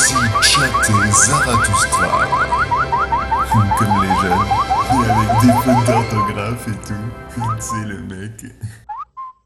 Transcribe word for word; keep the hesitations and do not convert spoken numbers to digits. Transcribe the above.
Ainsi tchattait Zarathoustra. Comme les jeunes, et avec des fautes d'orthographe et tout. C'est le mec.